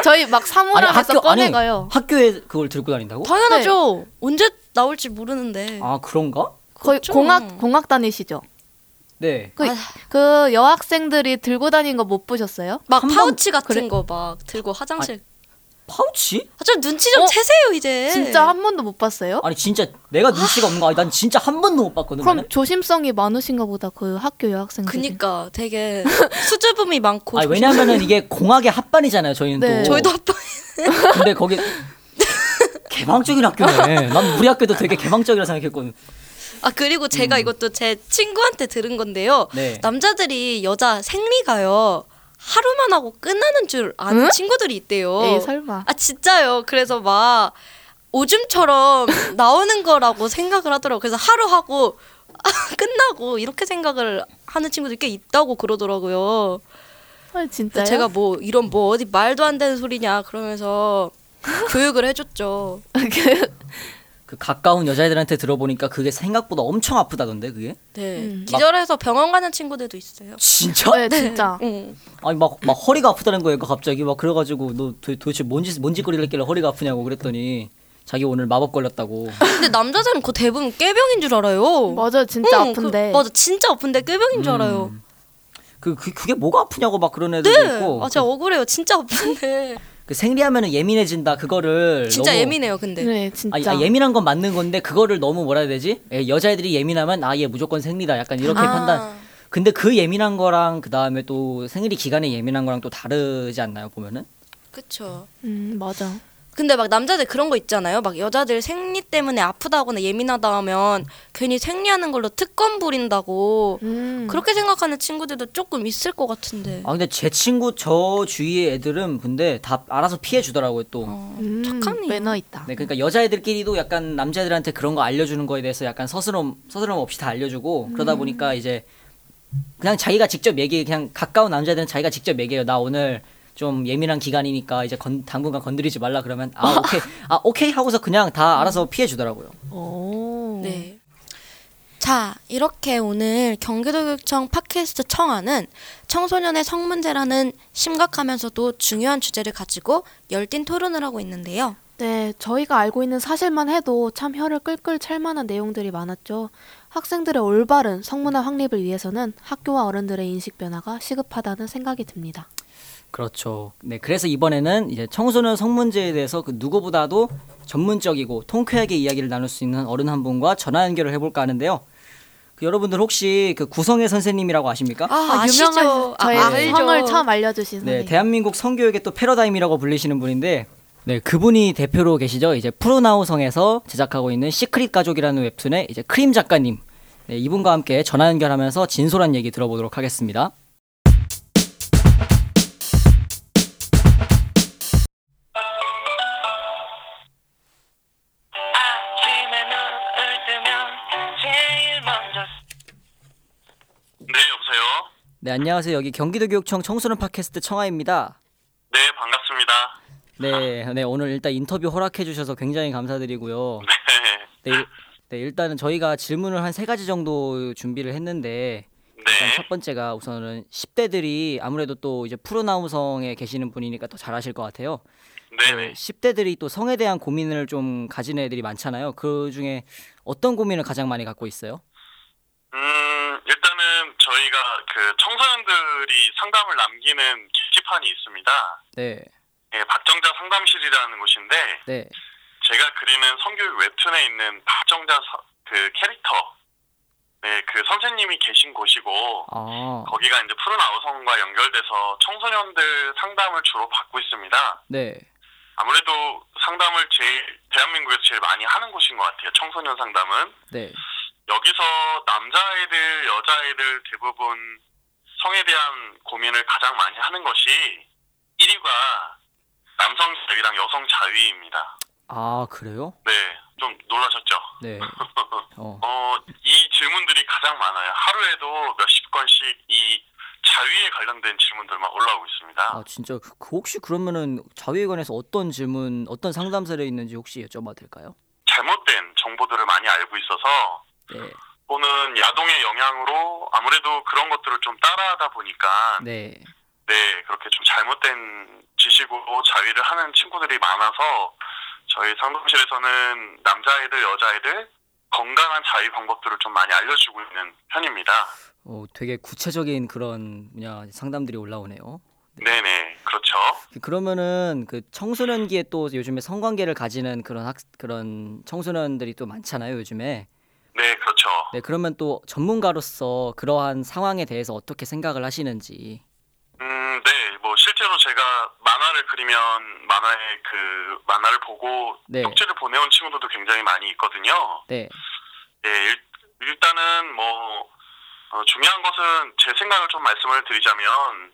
저희 막 사물함에서 꺼내가요. 학교에 그걸 들고 다닌다고? 당연하죠. 네. 언제 나올지 모르는데. 아 그런가? 거의 그렇죠. 공학 다니시죠? 네. 그 여학생들이 들고 다니는 거 못 보셨어요? 막 파우치 같은 거 막 들고 화장실. 파우치? 아, 좀 눈치 좀 채세요 이제. 진짜 한 번도 못 봤어요? 아니 진짜 내가 눈치가 없는 거 아니 난 진짜 한 번도 못 봤거든. 그럼 나는? 조심성이 많으신가 보다 그 학교 여학생들. 그니까 되게 수줍음이 많고. 아니, 왜냐면은 이게 공학의 합반이잖아요 저희는. 네. 또. 저희도 합반. 근데 거기 개방적인 학교네. 난 우리 학교도 되게 개방적이라 생각했거든. 아 그리고 제가 이것도 제 친구한테 들은 건데요. 네. 남자들이 여자 생리가요. 하루만 하고 끝나는 줄 아는 친구들이 있대요. 에이 설마. 아 진짜요. 그래서 막 오줌처럼 나오는 거라고 생각을 하더라고요. 그래서 하루 하고 끝나고 이렇게 생각을 하는 친구들이 꽤 있다고 그러더라고요. 아 진짜요? 제가 뭐 이런 뭐 어디 말도 안 되는 소리냐 그러면서 교육을 해줬죠. 그 가까운 여자애들한테 들어보니까 그게 생각보다 엄청 아프다던데 그게? 네. 기절해서 병원 가는 친구들도 있어요. 진짜? 네, 진짜. 아니 막 허리가 아프다는 거예요. 갑자기 막 그래가지고 너 도대체 뭔 짓거리를 했길래 허리가 아프냐고 그랬더니 자기 오늘 마법 걸렸다고. 근데 남자들은 그거 대부분 꾀병인 줄 알아요. 맞아 진짜 아픈데. 맞아 진짜 아픈데 꾀병인 줄 알아요. 그게 뭐가 아프냐고 막 그런 애들도 네. 있고. 아 진짜 억울해요. 진짜 아픈데. 그 생리하면은 예민해진다 그거를 진짜 너무 예민해요 근데 네, 진짜. 아, 예민한 건 맞는 건데 그거를 너무 뭐라 해야 되지 여자애들이 예민하면 아 얘 무조건 생리다 약간 이렇게 판단. 근데 그 예민한 거랑 그 다음에 또 생리 기간에 예민한 거랑 또 다르지 않나요 보면은? 그쵸. 맞아. 근데 막 남자들 그런 거 있잖아요. 막 여자들 생리 때문에 아프다거나 예민하다 하면 괜히 생리하는 걸로 특권 부린다고 그렇게 생각하는 친구들도 조금 있을 것 같은데. 아 근데 제 친구 저 주위의 애들은 근데 다 알아서 피해주더라고요 또. 착하네. 매너 있다. 네, 그러니까 여자애들끼리도 약간 남자애들한테 그런 거 알려주는 거에 대해서 약간 서스럼 없이 다 알려주고 그러다 보니까 이제 그냥 자기가 직접 얘기해. 그냥 가까운 남자애들은 자기가 직접 얘기해요. 나 오늘 좀 예민한 기간이니까 이제 당분간 건드리지 말라 그러면 아 오케이 아 오케이 하고서 그냥 다 알아서 피해 주더라고요. 네. 자 이렇게 오늘 경기도교육청 팟캐스트 청아는 청소년의 성문제라는 심각하면서도 중요한 주제를 가지고 열띤 토론을 하고 있는데요. 네, 저희가 알고 있는 사실만 해도 참 혀를 끌끌 찰만한 내용들이 많았죠. 학생들의 올바른 성문화 확립을 위해서는 학교와 어른들의 인식 변화가 시급하다는 생각이 듭니다. 그렇죠. 네, 그래서 이번에는 이제 청소년 성문제에 대해서 그 누구보다도 전문적이고 통쾌하게 이야기를 나눌 수 있는 어른 한 분과 전화 연결을 해볼까 하는데요. 그 여러분들 혹시 그 구성애 선생님이라고 아십니까? 아 유명하죠. 저의 성을 처음 알려주신 선생님. 네, 대한민국 성교육의 또 패러다임이라고 불리시는 분인데, 네 그분이 대표로 계시죠. 이제 푸르나우성에서 제작하고 있는 시크릿 가족이라는 웹툰의 이제 크림 작가님, 네, 이분과 함께 전화 연결하면서 진솔한 얘기 들어보도록 하겠습니다. 네, 안녕하세요. 여기 경기도교육청 청소년 팟캐스트 청아입니다. 네, 반갑습니다. 네, 네 오늘 일단 인터뷰 허락해 주셔서 굉장히 감사드리고요. 네. 네, 일단은 저희가 질문을 한 세 가지 정도 준비를 했는데 네. 일단 첫 번째가 우선은 10대들이 아무래도 또 이제 푸르나우성에 계시는 분이니까 더 잘 아실 것 같아요. 네. 10대들이 또 성에 대한 고민을 좀 가지는 애들이 많잖아요. 그 중에 어떤 고민을 가장 많이 갖고 있어요? 일단은 저희가 그 청소년들이 상담을 남기는 게시판이 있습니다. 네. 예, 박정자 상담실이라는 곳인데, 네. 제가 그리는 성교육 웹툰에 있는 박정자 그 캐릭터, 네, 그 선생님이 계신 곳이고, 거기가 이제 푸른 아우성과 연결돼서 청소년들 상담을 주로 받고 있습니다. 네. 아무래도 상담을 제일 대한민국에서 제일 많이 하는 곳인 것 같아요. 청소년 상담은. 네. 여기서 남자애들, 여자애들 대부분 성에 대한 고민을 가장 많이 하는 것이 1위가 남성 자위랑 여성 자위입니다. 아, 그래요? 네, 좀 놀라셨죠? 네. 이 질문들이 가장 많아요. 하루에도 몇십 건씩 이 자위에 관련된 질문들만 올라오고 있습니다. 아, 진짜? 그 혹시 그러면은 자위에 관해서 어떤 질문, 어떤 상담사에 있는지 혹시 여쭤봐도 될까요? 잘못된 정보들을 많이 알고 있어서 네. 또는 야동의 영향으로 아무래도 그런 것들을 좀 따라하다 보니까 네 그렇게 좀 잘못된 지식으로 자위를 하는 친구들이 많아서 저희 상담실에서는 남자애들 여자애들 건강한 자위 방법들을 좀 많이 알려주고 있는 편입니다. 되게 구체적인 그런 그냥 상담들이 올라오네요. 네. 네네 그렇죠. 그러면은 그 청소년기에 또 요즘에 성관계를 가지는 그런 청소년들이 또 많잖아요 요즘에. 네, 그렇죠. 네, 그러면 또 전문가로서 그러한 상황에 대해서 어떻게 생각을 하시는지. 네, 뭐 실제로 제가 만화를 그리면 만화의 그 만화를 보고 쪽지를 보내온 친구들도 굉장히 많이 있거든요. 네. 네, 일단은 뭐 중요한 것은 제 생각을 좀 말씀을 드리자면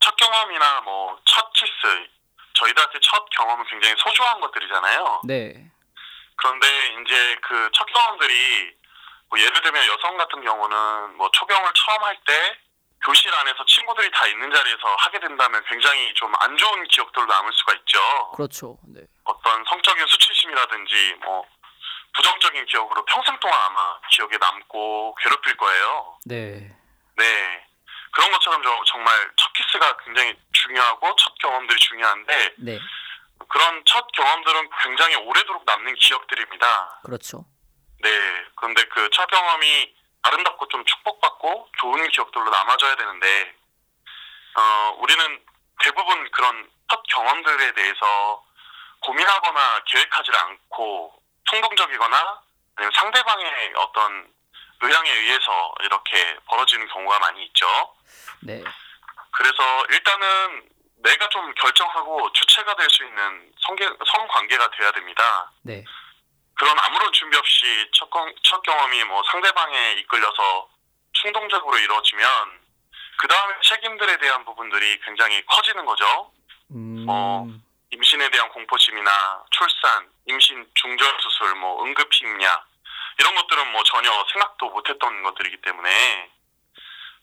첫 경험이나 뭐 첫 키스, 저희들한테 첫 경험은 굉장히 소중한 것들이잖아요. 네. 그런데 이제 그 첫 경험들이 뭐 예를 들면 여성 같은 경우는 뭐 초경을 처음 할 때 교실 안에서 친구들이 다 있는 자리에서 하게 된다면 굉장히 좀 안 좋은 기억들로 남을 수가 있죠. 그렇죠. 네. 어떤 성적인 수치심이라든지 뭐 부정적인 기억으로 평생 동안 아마 기억에 남고 괴롭힐 거예요. 네. 네. 그런 것처럼 정말 첫 키스가 굉장히 중요하고 첫 경험들이 중요한데 네. 그런 첫 경험들은 굉장히 오래도록 남는 기억들입니다. 그렇죠. 네. 그런데 그 첫 경험이 아름답고 좀 축복받고 좋은 기억들로 남아줘야 되는데 우리는 대부분 그런 첫 경험들에 대해서 고민하거나 계획하지 않고 충동적이거나 아니면 상대방의 어떤 의향에 의해서 이렇게 벌어지는 경우가 많이 있죠. 네. 그래서 일단은 내가 좀 결정하고 주체가 될 수 있는 성관계가 돼야 됩니다. 네. 그런 아무런 준비 없이 첫 경험이 뭐 상대방에 이끌려서 충동적으로 이루어지면 그 다음에 책임들에 대한 부분들이 굉장히 커지는 거죠. 뭐 임신에 대한 공포심이나 출산, 임신 중절 수술, 뭐 응급히 임냐 이런 것들은 뭐 전혀 생각도 못했던 것들이기 때문에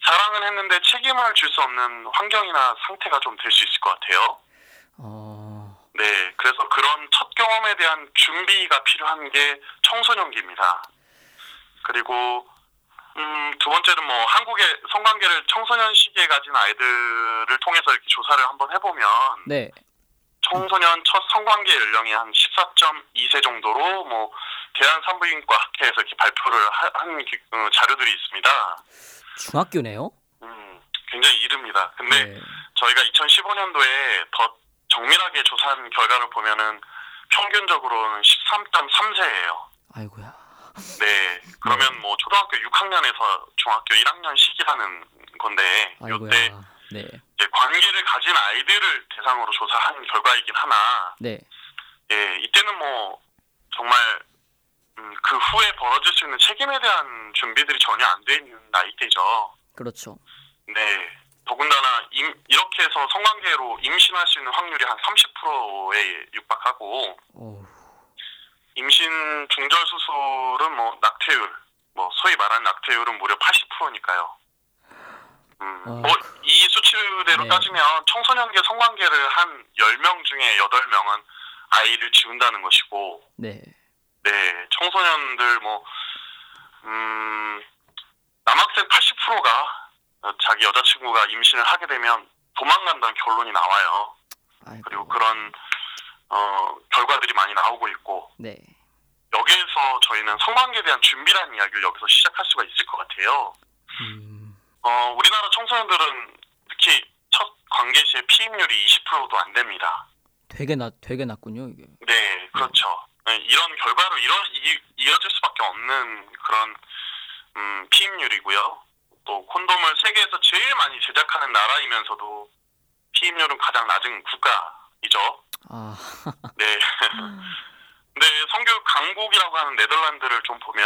사랑은 했는데 책임을 줄 수 없는 환경이나 상태가 좀 될 수 있을 것 같아요. 네, 그래서 그런 첫 경험에 대한 준비가 필요한 게 청소년기입니다. 그리고 두 번째는 뭐 한국의 성관계를 청소년 시기에 가진 아이들을 통해서 이렇게 조사를 한번 해보면 네. 청소년 첫 성관계 연령이 한 14.2세 정도로 뭐 대한산부인과 학회에서 이렇게 발표를 한 자료들이 있습니다. 중학교네요? 굉장히 이릅니다. 근데 네. 저희가 2015년도에 더 정밀하게 조사한 결과를 보면은 평균적으로는 13.3세예요. 아이고야. 네. 그러면 뭐 초등학교 6학년에서 중학교 1학년 시기라는 건데 요때 네. 관계를 가진 아이들을 대상으로 조사한 결과이긴 하나 네. 예, 이때는 뭐 정말 그 후에 벌어질 수 있는 책임에 대한 준비들이 전혀 안 돼 있는 나이대죠. 그렇죠. 네. 더군다나 이렇게 해서 성관계로 임신할 수 있는 확률이 한 30%에 육박하고 오. 임신 중절 수술은 뭐 낙태율, 뭐 소위 말하는 낙태율은 무려 80%니까요. 뭐 이 수치대로 네. 따지면 청소년기 성관계를 한 10명 중에 8명은 아이를 지운다는 것이고 네. 네, 청소년들 뭐 남학생 80%가 자기 여자친구가 임신을 하게 되면 도망간다는 결론이 나와요. 아이고. 그리고 그런 결과들이 많이 나오고 있고 네. 여기에서 저희는 성관계에 대한 준비라는 이야기를 여기서 시작할 수가 있을 것 같아요. 우리나라 청소년들은 특히 첫 관계 시에 피임률이 20%도 안 됩니다. 되게 낮군요 이게. 네, 그렇죠. 네. 이런 결과로 이어질 수밖에 없는 그런 피임률이고요. 또 콘돔을 세계에서 제일 많이 제작하는 나라이면서도 피임률은 가장 낮은 국가이죠. 아. 네. 근데 성교육 강국이라고 하는 네덜란드를 좀 보면.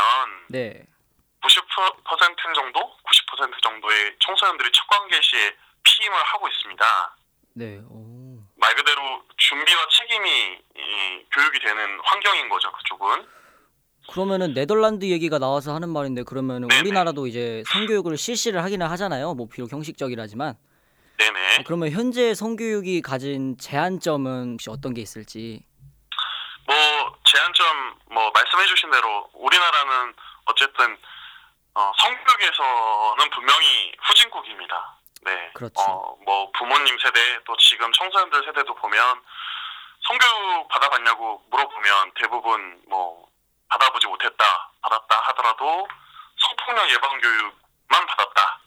네. 90% 정도? 90% 정도의 청소년들이 첫 관계 시에 피임을 하고 있습니다. 네. 오. 말 그대로 준비와 책임이 교육이 되는 환경인 거죠, 그쪽은. 그러면은 네덜란드 얘기가 나와서 하는 말인데 그러면은 네네. 우리나라도 이제 성교육을 실시를 하기는 하잖아요. 뭐 비록 형식적이라 하지만. 네네. 그러면 현재 성교육이 가진 제한점은 혹시 어떤 게 있을지. 뭐 제한점 뭐 말씀해주신 대로 우리나라는 어쨌든 성교육에서는 분명히 후진국입니다. 네. 그렇죠. 뭐 부모님 세대 또 지금 청소년들 세대도 보면 성교육 받아봤냐고 물어보면 대부분 뭐 받아보지 못했다, 받았다 하더라도 성폭력 예방 교육만 받았다.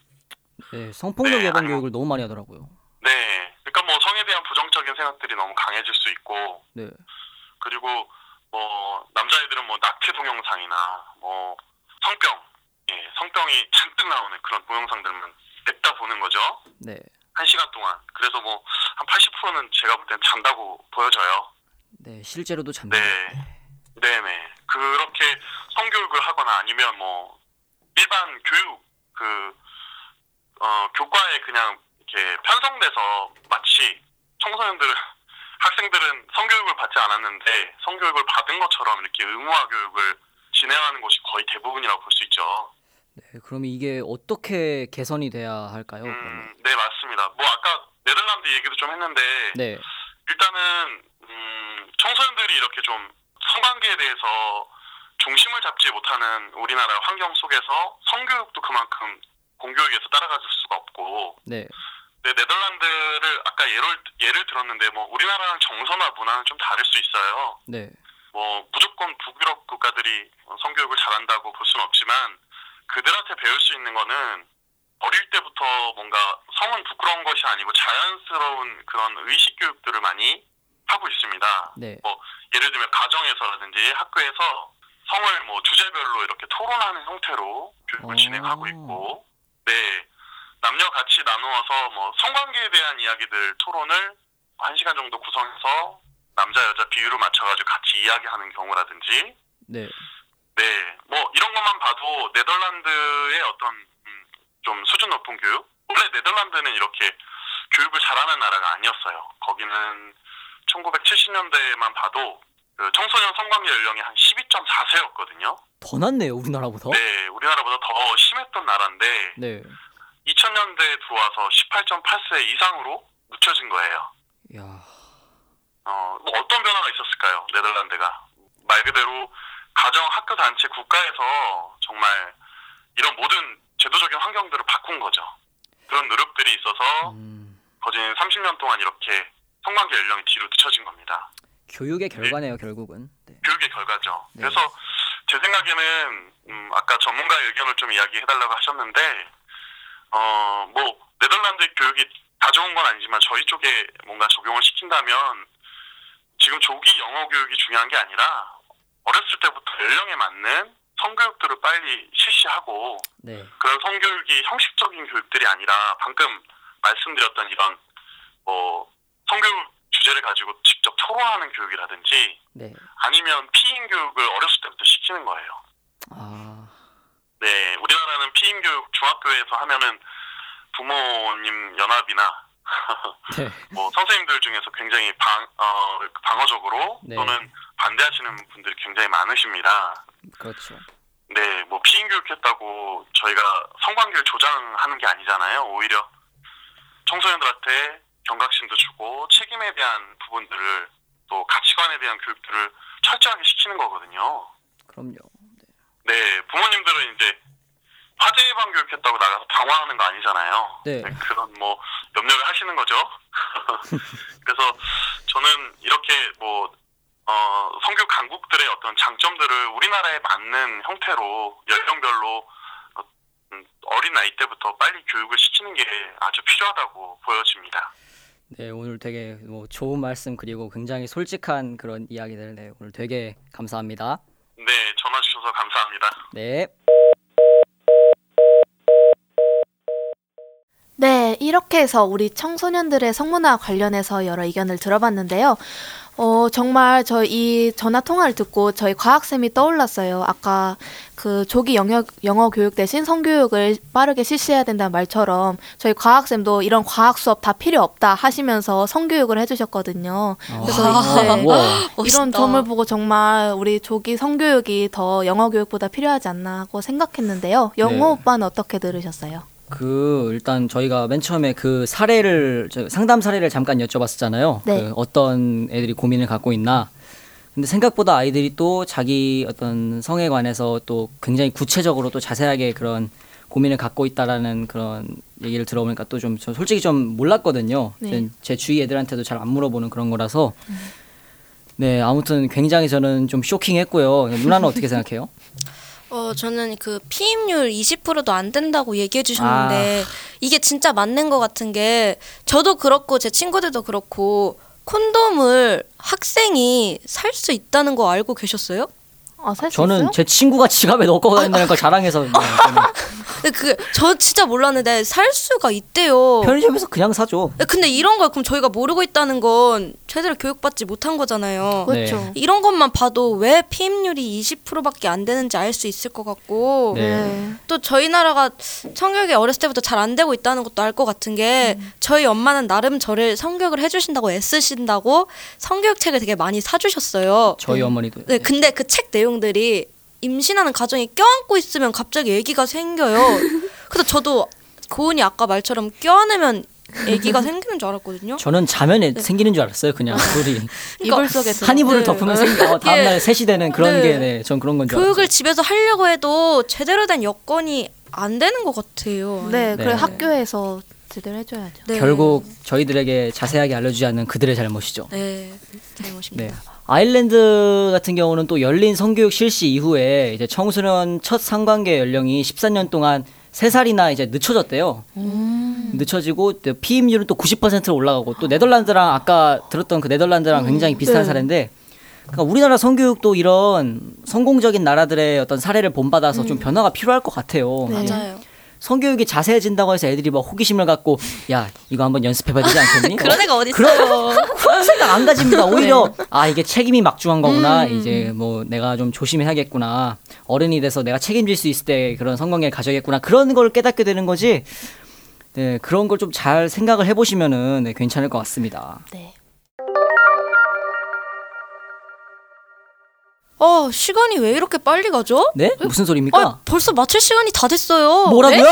네, 성폭력 네, 예방 교육을 너무 많이 하더라고요. 네. 그러니까 뭐 성에 대한 부정적인 생각들이 너무 강해질 수 있고. 네. 그리고 뭐 남자애들은 뭐 낙태 동영상이나 뭐 성병 성병이 잔뜩 나오는 그런 동영상들만 냅다 보는 거죠. 네. 1시간 동안. 그래서 뭐 한 80%는 제가 볼 땐 잔다고 보여져요. 네. 실제로도 잔다. 네. 네네. 그렇게 성교육을 하거나 아니면 뭐 일반 교육 교과에 그냥 이렇게 편성돼서 마치 청소년들 학생들은 성교육을 받지 않았는데 성교육을 받은 것처럼 이렇게 의무화 교육을 진행하는 것이 거의 대부분이라고 볼 수 있죠. 네, 그럼 이게 어떻게 개선이 돼야 할까요? 네, 맞습니다. 뭐 아까 네덜란드 얘기도 좀 했는데 네. 일단은 청소년들이 이렇게 좀 성관계에 대해서 중심을 잡지 못하는 우리나라 환경 속에서 성교육도 그만큼 공교육에서 따라가질 수가 없고 네. 네덜란드를 아까 예를 들었는데 뭐 우리나라랑 정서나 문화는 좀 다를 수 있어요. 네. 뭐 무조건 북유럽 국가들이 성교육을 잘한다고 볼 수는 없지만 그들한테 배울 수 있는 거는 어릴 때부터 뭔가 성은 부끄러운 것이 아니고 자연스러운 그런 의식 교육들을 많이 하고 있습니다. 네. 뭐 예를 들면 가정에서라든지 학교에서 성을 뭐 주제별로 이렇게 토론하는 형태로 교육을 진행하고 있고, 네. 남녀 같이 나누어서 뭐 성관계에 대한 이야기들 토론을 1시간 정도 구성해서 남자 여자 비율을 맞춰가지고 같이 이야기하는 경우라든지, 네, 네, 뭐 이런 것만 봐도 네덜란드의 어떤 좀 수준 높은 교육. 원래 네덜란드는 이렇게 교육을 잘하는 나라가 아니었어요. 거기는 1970년대에만 봐도 그 청소년 성관계 연령이 한 12.4세였거든요. 더 낮네요, 우리나라보다. 네, 우리나라보다 더 심했던 나라인데. 네. 2000년대에 들어와서 18.8세 이상으로 늦춰진 거예요. 야. 뭐 어떤 변화가 있었을까요? 네덜란드가 말 그대로 가정, 학교, 단체, 국가에서 정말 이런 모든 제도적인 환경들을 바꾼 거죠. 그런 노력들이 있어서 거진 30년 동안 이렇게 성관계 연령이 뒤로 늦춰진 겁니다. 교육의 결과네요, 네. 결국은. 네. 교육의 결과죠. 네. 그래서 제 생각에는 아까 전문가의 의견을 좀 이야기해달라고 하셨는데 뭐 네덜란드 교육이 다 좋은 건 아니지만 저희 쪽에 뭔가 적용을 시킨다면 지금 조기 영어 교육이 중요한 게 아니라 어렸을 때부터 연령에 맞는 성교육들을 빨리 실시하고 네. 그런 성교육이 형식적인 교육들이 아니라 방금 말씀드렸던 이런 뭐 성교육 주제를 가지고 직접 토론하는 교육이라든지 네. 아니면 피임 교육을 어렸을 때부터 시키는 거예요. 네, 우리나라는 피임 교육 중학교에서 하면은 부모님 연합이나 네. 뭐 선생님들 중에서 굉장히 방어적으로 네. 또는 반대하시는 분들이 굉장히 많으십니다. 그렇죠. 네, 뭐 피임 교육했다고 저희가 성관계를 조장하는 게 아니잖아요. 오히려 청소년들한테 경각심도 주고 책임에 대한 부분들을 또 가치관에 대한 교육들을 철저하게 시키는 거거든요. 그럼요. 네, 부모님들은 이제 화재 예방 교육했다고 나가서 방황하는 거 아니잖아요. 네. 네, 그런 뭐 염려를 하시는 거죠. 그래서 저는 이렇게 뭐 성교육 강국들의 어떤 장점들을 우리나라에 맞는 형태로 연령별로 어린 나이 때부터 빨리 교육을 시키는 게 아주 필요하다고 보여집니다. 네, 오늘 되게 뭐 좋은 말씀 그리고 굉장히 솔직한 그런 이야기들 네, 오늘 되게 감사합니다. 네, 전화 주셔서 감사합니다. 네. 네, 이렇게 해서 우리 청소년들의 성문화 관련해서 여러 의견을 들어봤는데요. 정말 저희 이 전화 통화를 듣고 저희 과학쌤이 떠올랐어요. 아까 그 조기 영어 교육 대신 성교육을 빠르게 실시해야 된다는 말처럼 저희 과학쌤도 이런 과학 수업 다 필요 없다 하시면서 성교육을 해주셨거든요. 그래서 이제 이런 점을 보고 정말 우리 조기 성교육이 더 영어 교육보다 필요하지 않나 하고 생각했는데요. 영호 네. 오빠는 어떻게 들으셨어요? 일단 저희가 맨 처음에 그 상담 사례를 잠깐 여쭤봤었잖아요. 네. 그 어떤 애들이 고민을 갖고 있나. 근데 생각보다 아이들이 또 자기 어떤 성에 관해서 또 굉장히 구체적으로 또 자세하게 그런 고민을 갖고 있다라는 그런 얘기를 들어보니까 또 좀 솔직히 좀 몰랐거든요. 네. 제 주위 애들한테도 잘 안 물어보는 그런 거라서. 네, 아무튼 굉장히 저는 좀 쇼킹했고요. 누나는 어떻게 생각해요? 저는 그 피임률 20%도 안 된다고 얘기해 주셨는데 이게 진짜 맞는 것 같은 게 저도 그렇고 제 친구들도 그렇고 콘돔을 학생이 살 수 있다는 거 알고 계셨어요? 살 수 있어요? 저는 제 친구가 지갑에 넣고 다니는 걸 자랑해서 근데 그게 저 진짜 몰랐는데 살 수가 있대요. 편의점에서 그냥 사죠. 근데 이런 걸 그럼 저희가 모르고 있다는 건 제대로 교육받지 못한 거잖아요. 그렇죠. 네. 이런 것만 봐도 왜 피임률이 20%밖에 안 되는지 알 수 있을 것 같고 네. 또 저희 나라가 성교육이 어렸을 때부터 잘 안 되고 있다는 것도 알 것 같은 게 저희 엄마는 나름 저를 성교육을 해주신다고 애쓰신다고 성교육 책을 되게 많이 사주셨어요. 저희 어머니도. 네, 근데 그 책 내용들이 임신하는 가정이 껴안고 있으면 갑자기 아기가 생겨요. 그래서 저도 고은이 아까 말처럼 껴안으면 아기가 생기는 줄 알았거든요. 저는 자면에 네. 생기는 줄 알았어요. 그냥 소리. 이불 속에서 한 이불을 네. 덮으면 생겨. 다음날 3시 되는 그런 네. 게 네. 전 그런 건 줄 알았어요. 교육을 집에서 하려고 해도 제대로 된 여건이 안 되는 것 같아요. 네, 그래 네. 학교에서 제대로 해줘야죠. 네. 결국 저희들에게 자세하게 알려주지 않는 그들의 잘못이죠. 네, 잘못입니다. 네. 아일랜드 같은 경우는 또 열린 성교육 실시 이후에 이제 청소년 첫 상관계 연령이 13년 동안 3살이나 이제 늦춰졌대요. 늦춰지고 피임률은 또 90%로 올라가고 또 네덜란드랑 아까 들었던 그 네덜란드랑 굉장히 비슷한 네. 사례인데 그러니까 우리나라 성교육도 이런 성공적인 나라들의 어떤 사례를 본받아서 좀 변화가 필요할 것 같아요. 네. 맞아요. 성교육이 자세해진다고 해서 애들이 막 호기심을 갖고 야 이거 한번 연습해봐야 되지 않겠니? 그런 애가 어딨어? 그런 생각 안 가집니다. 오히려 네. 아 이게 책임이 막중한 거구나. 이제 뭐 내가 좀 조심해야겠구나. 어른이 돼서 내가 책임질 수 있을 때 그런 성관계를 가져야겠구나. 그런 걸 깨닫게 되는 거지. 네, 그런 걸 좀 잘 생각을 해보시면은 네, 괜찮을 것 같습니다. 네. 시간이 왜 이렇게 빨리 가죠? 네? 무슨 소리입니까? 벌써 마칠 시간이 다 됐어요. 뭐라고요? 네?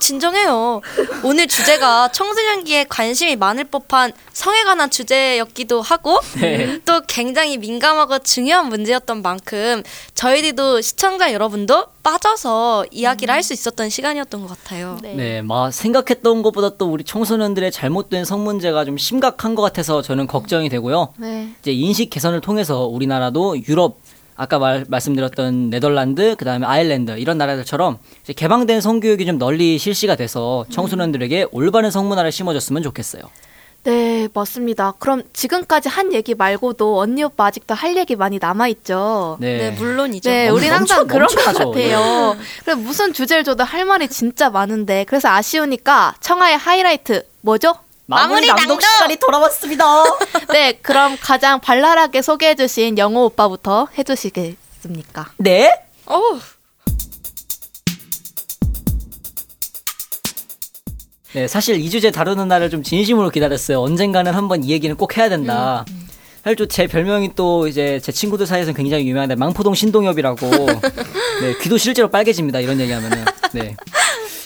진정해요. 오늘 주제가 청소년기에 관심이 많을 법한 성에 관한 주제였기도 하고 네. 또 굉장히 민감하고 중요한 문제였던 만큼 저희들도 시청자 여러분도 빠져서 이야기를 할 수 있었던 시간이었던 것 같아요. 네. 네, 막 생각했던 것보다 또 우리 청소년들의 잘못된 성 문제가 좀 심각한 것 같아서 저는 걱정이 되고요. 네. 이제 인식 개선을 통해서 우리나라도 유럽, 아까 말씀드렸던 네덜란드, 그다음에 아일랜드 이런 나라들처럼 이제 개방된 성교육이 좀 널리 실시가 돼서 청소년들에게 올바른 성문화를 심어줬으면 좋겠어요. 네, 맞습니다. 그럼 지금까지 한 얘기 말고도 언니 오빠 아직도 할 얘기 많이 남아있죠? 네, 네 물론이죠. 네, 우린 항상 그런 것 같아요. 그래서 무슨 주제를 줘도 할 말이 진짜 많은데 그래서 아쉬우니까 청하의 하이라이트 뭐죠? 마무리 낭독 시간이 돌아왔습니다. 네, 그럼 가장 발랄하게 소개해주신 영호 오빠부터 해주시겠습니까? 네? 어우. 네, 사실 이 주제 다루는 날을 좀 진심으로 기다렸어요. 언젠가는 한번 이 얘기는 꼭 해야 된다. 사실 또 제 별명이 또 이제 제 친구들 사이에서는 굉장히 유명한데 망포동 신동엽이라고. 네, 귀도 실제로 빨개집니다. 이런 얘기하면은. 네.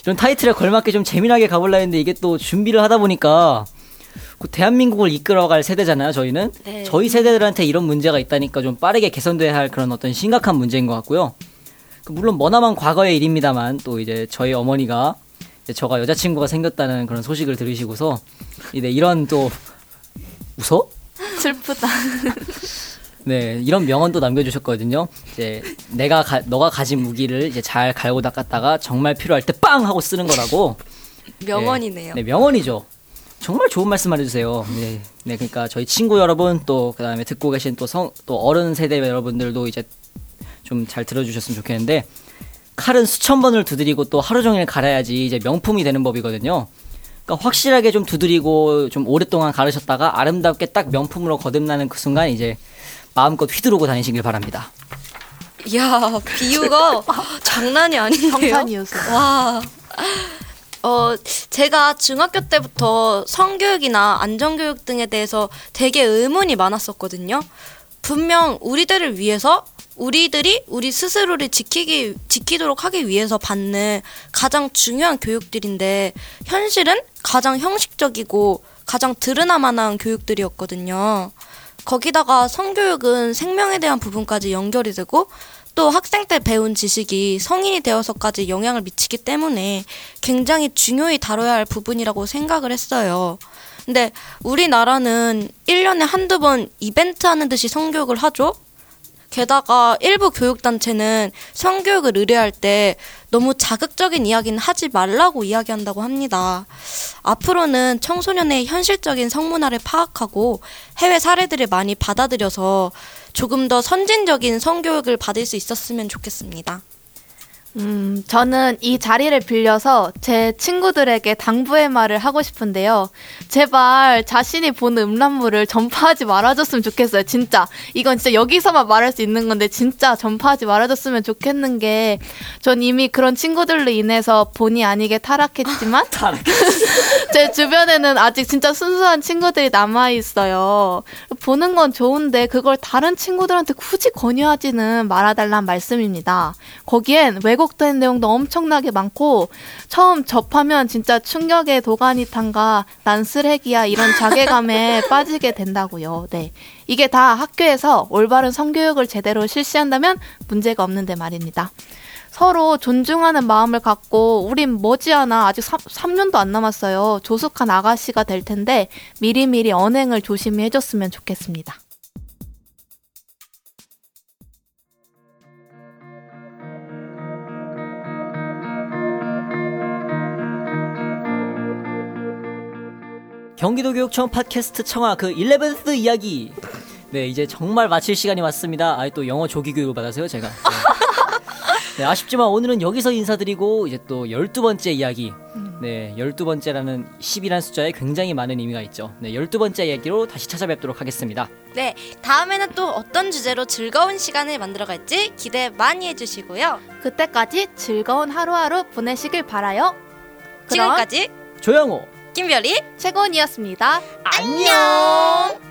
이런 타이틀에 걸맞게 좀 재미나게 가볼라 했는데 이게 또 준비를 하다 보니까 대한민국을 이끌어갈 세대잖아요. 저희는. 네. 저희 세대들한테 이런 문제가 있다니까 좀 빠르게 개선돼야 할 그런 어떤 심각한 문제인 것 같고요. 물론 머나먼 과거의 일입니다만 또 이제 저희 어머니가 저가 여자친구가 생겼다는 그런 소식을 들으시고서 이런 또 웃어? 슬프다. 네, 이런 명언도 남겨주셨거든요. 이제 너가 가진 무기를 이제 잘 갈고 닦았다가 정말 필요할 때 빵 하고 쓰는 거라고. 명언이네요. 네, 명언이죠. 정말 좋은 말씀만 해주세요. 네, 네, 그러니까 저희 친구 여러분 또 그다음에 듣고 계신 또 어른 세대 여러분들도 이제 좀 잘 들어주셨으면 좋겠는데 칼은 수천 번을 두드리고 또 하루 종일 갈아야지 이제 명품이 되는 법이거든요. 그러니까 확실하게 좀 두드리고 좀 오랫동안 갈으셨다가 아름답게 딱 명품으로 거듭나는 그 순간 이제 마음껏 휘두르고 다니시길 바랍니다. 이야, 비유가 장난이 아닌데요? 와, 제가 중학교 때부터 성교육이나 안전교육 등에 대해서 되게 의문이 많았었거든요. 분명 우리들을 위해서 우리들이 우리 스스로를 지키도록 하기 위해서 받는 가장 중요한 교육들인데 현실은 가장 형식적이고 가장 드러나만한 교육들이었거든요. 거기다가 성교육은 생명에 대한 부분까지 연결이 되고 또 학생 때 배운 지식이 성인이 되어서까지 영향을 미치기 때문에 굉장히 중요히 다뤄야 할 부분이라고 생각을 했어요. 근데 우리나라는 1년에 한두 번 이벤트 하는 듯이 성교육을 하죠. 게다가 일부 교육단체는 성교육을 의뢰할 때 너무 자극적인 이야기는 하지 말라고 이야기한다고 합니다. 앞으로는 청소년의 현실적인 성문화를 파악하고 해외 사례들을 많이 받아들여서 조금 더 선진적인 성교육을 받을 수 있었으면 좋겠습니다. 저는 이 자리를 빌려서 제 친구들에게 당부의 말을 하고 싶은데요. 제발 자신이 보는 음란물을 전파하지 말아줬으면 좋겠어요. 진짜 이건 진짜 여기서만 말할 수 있는 건데 진짜 전파하지 말아줬으면 좋겠는 게, 전 이미 그런 친구들로 인해서 본의 아니게 타락했지만 제 주변에는 아직 진짜 순수한 친구들이 남아있어요. 보는 건 좋은데 그걸 다른 친구들한테 굳이 권유하지는 말아달란 말씀입니다. 거기엔 외국 왜곡된 내용도 엄청나게 많고 처음 접하면 진짜 충격의 도가니 탄가 난 쓰레기야 이런 자괴감에 빠지게 된다고요. 네, 이게 다 학교에서 올바른 성교육을 제대로 실시한다면 문제가 없는데 말입니다. 서로 존중하는 마음을 갖고 우린 머지않아 아직 3년도 안 남았어요. 조숙한 아가씨가 될 텐데 미리미리 언행을 조심히 해줬으면 좋겠습니다. 경기도교육청 팟캐스트 청아 그 11th 이야기. 네, 이제 정말 마칠 시간이 왔습니다. 아, 또 영어 조기 교육을 받아서요 제가. 네, 아쉽지만 오늘은 여기서 인사드리고 이제 또 12번째 이야기. 네, 12번째라는 10이라는 숫자에 굉장히 많은 의미가 있죠. 네, 12번째 이야기로 다시 찾아뵙도록 하겠습니다. 네, 다음에는 또 어떤 주제로 즐거운 시간을 만들어갈지 기대 많이 해주시고요. 그때까지 즐거운 하루하루 보내시길 바라요. 지금까지 조영호 김별이 최고은이었습니다. 안녕.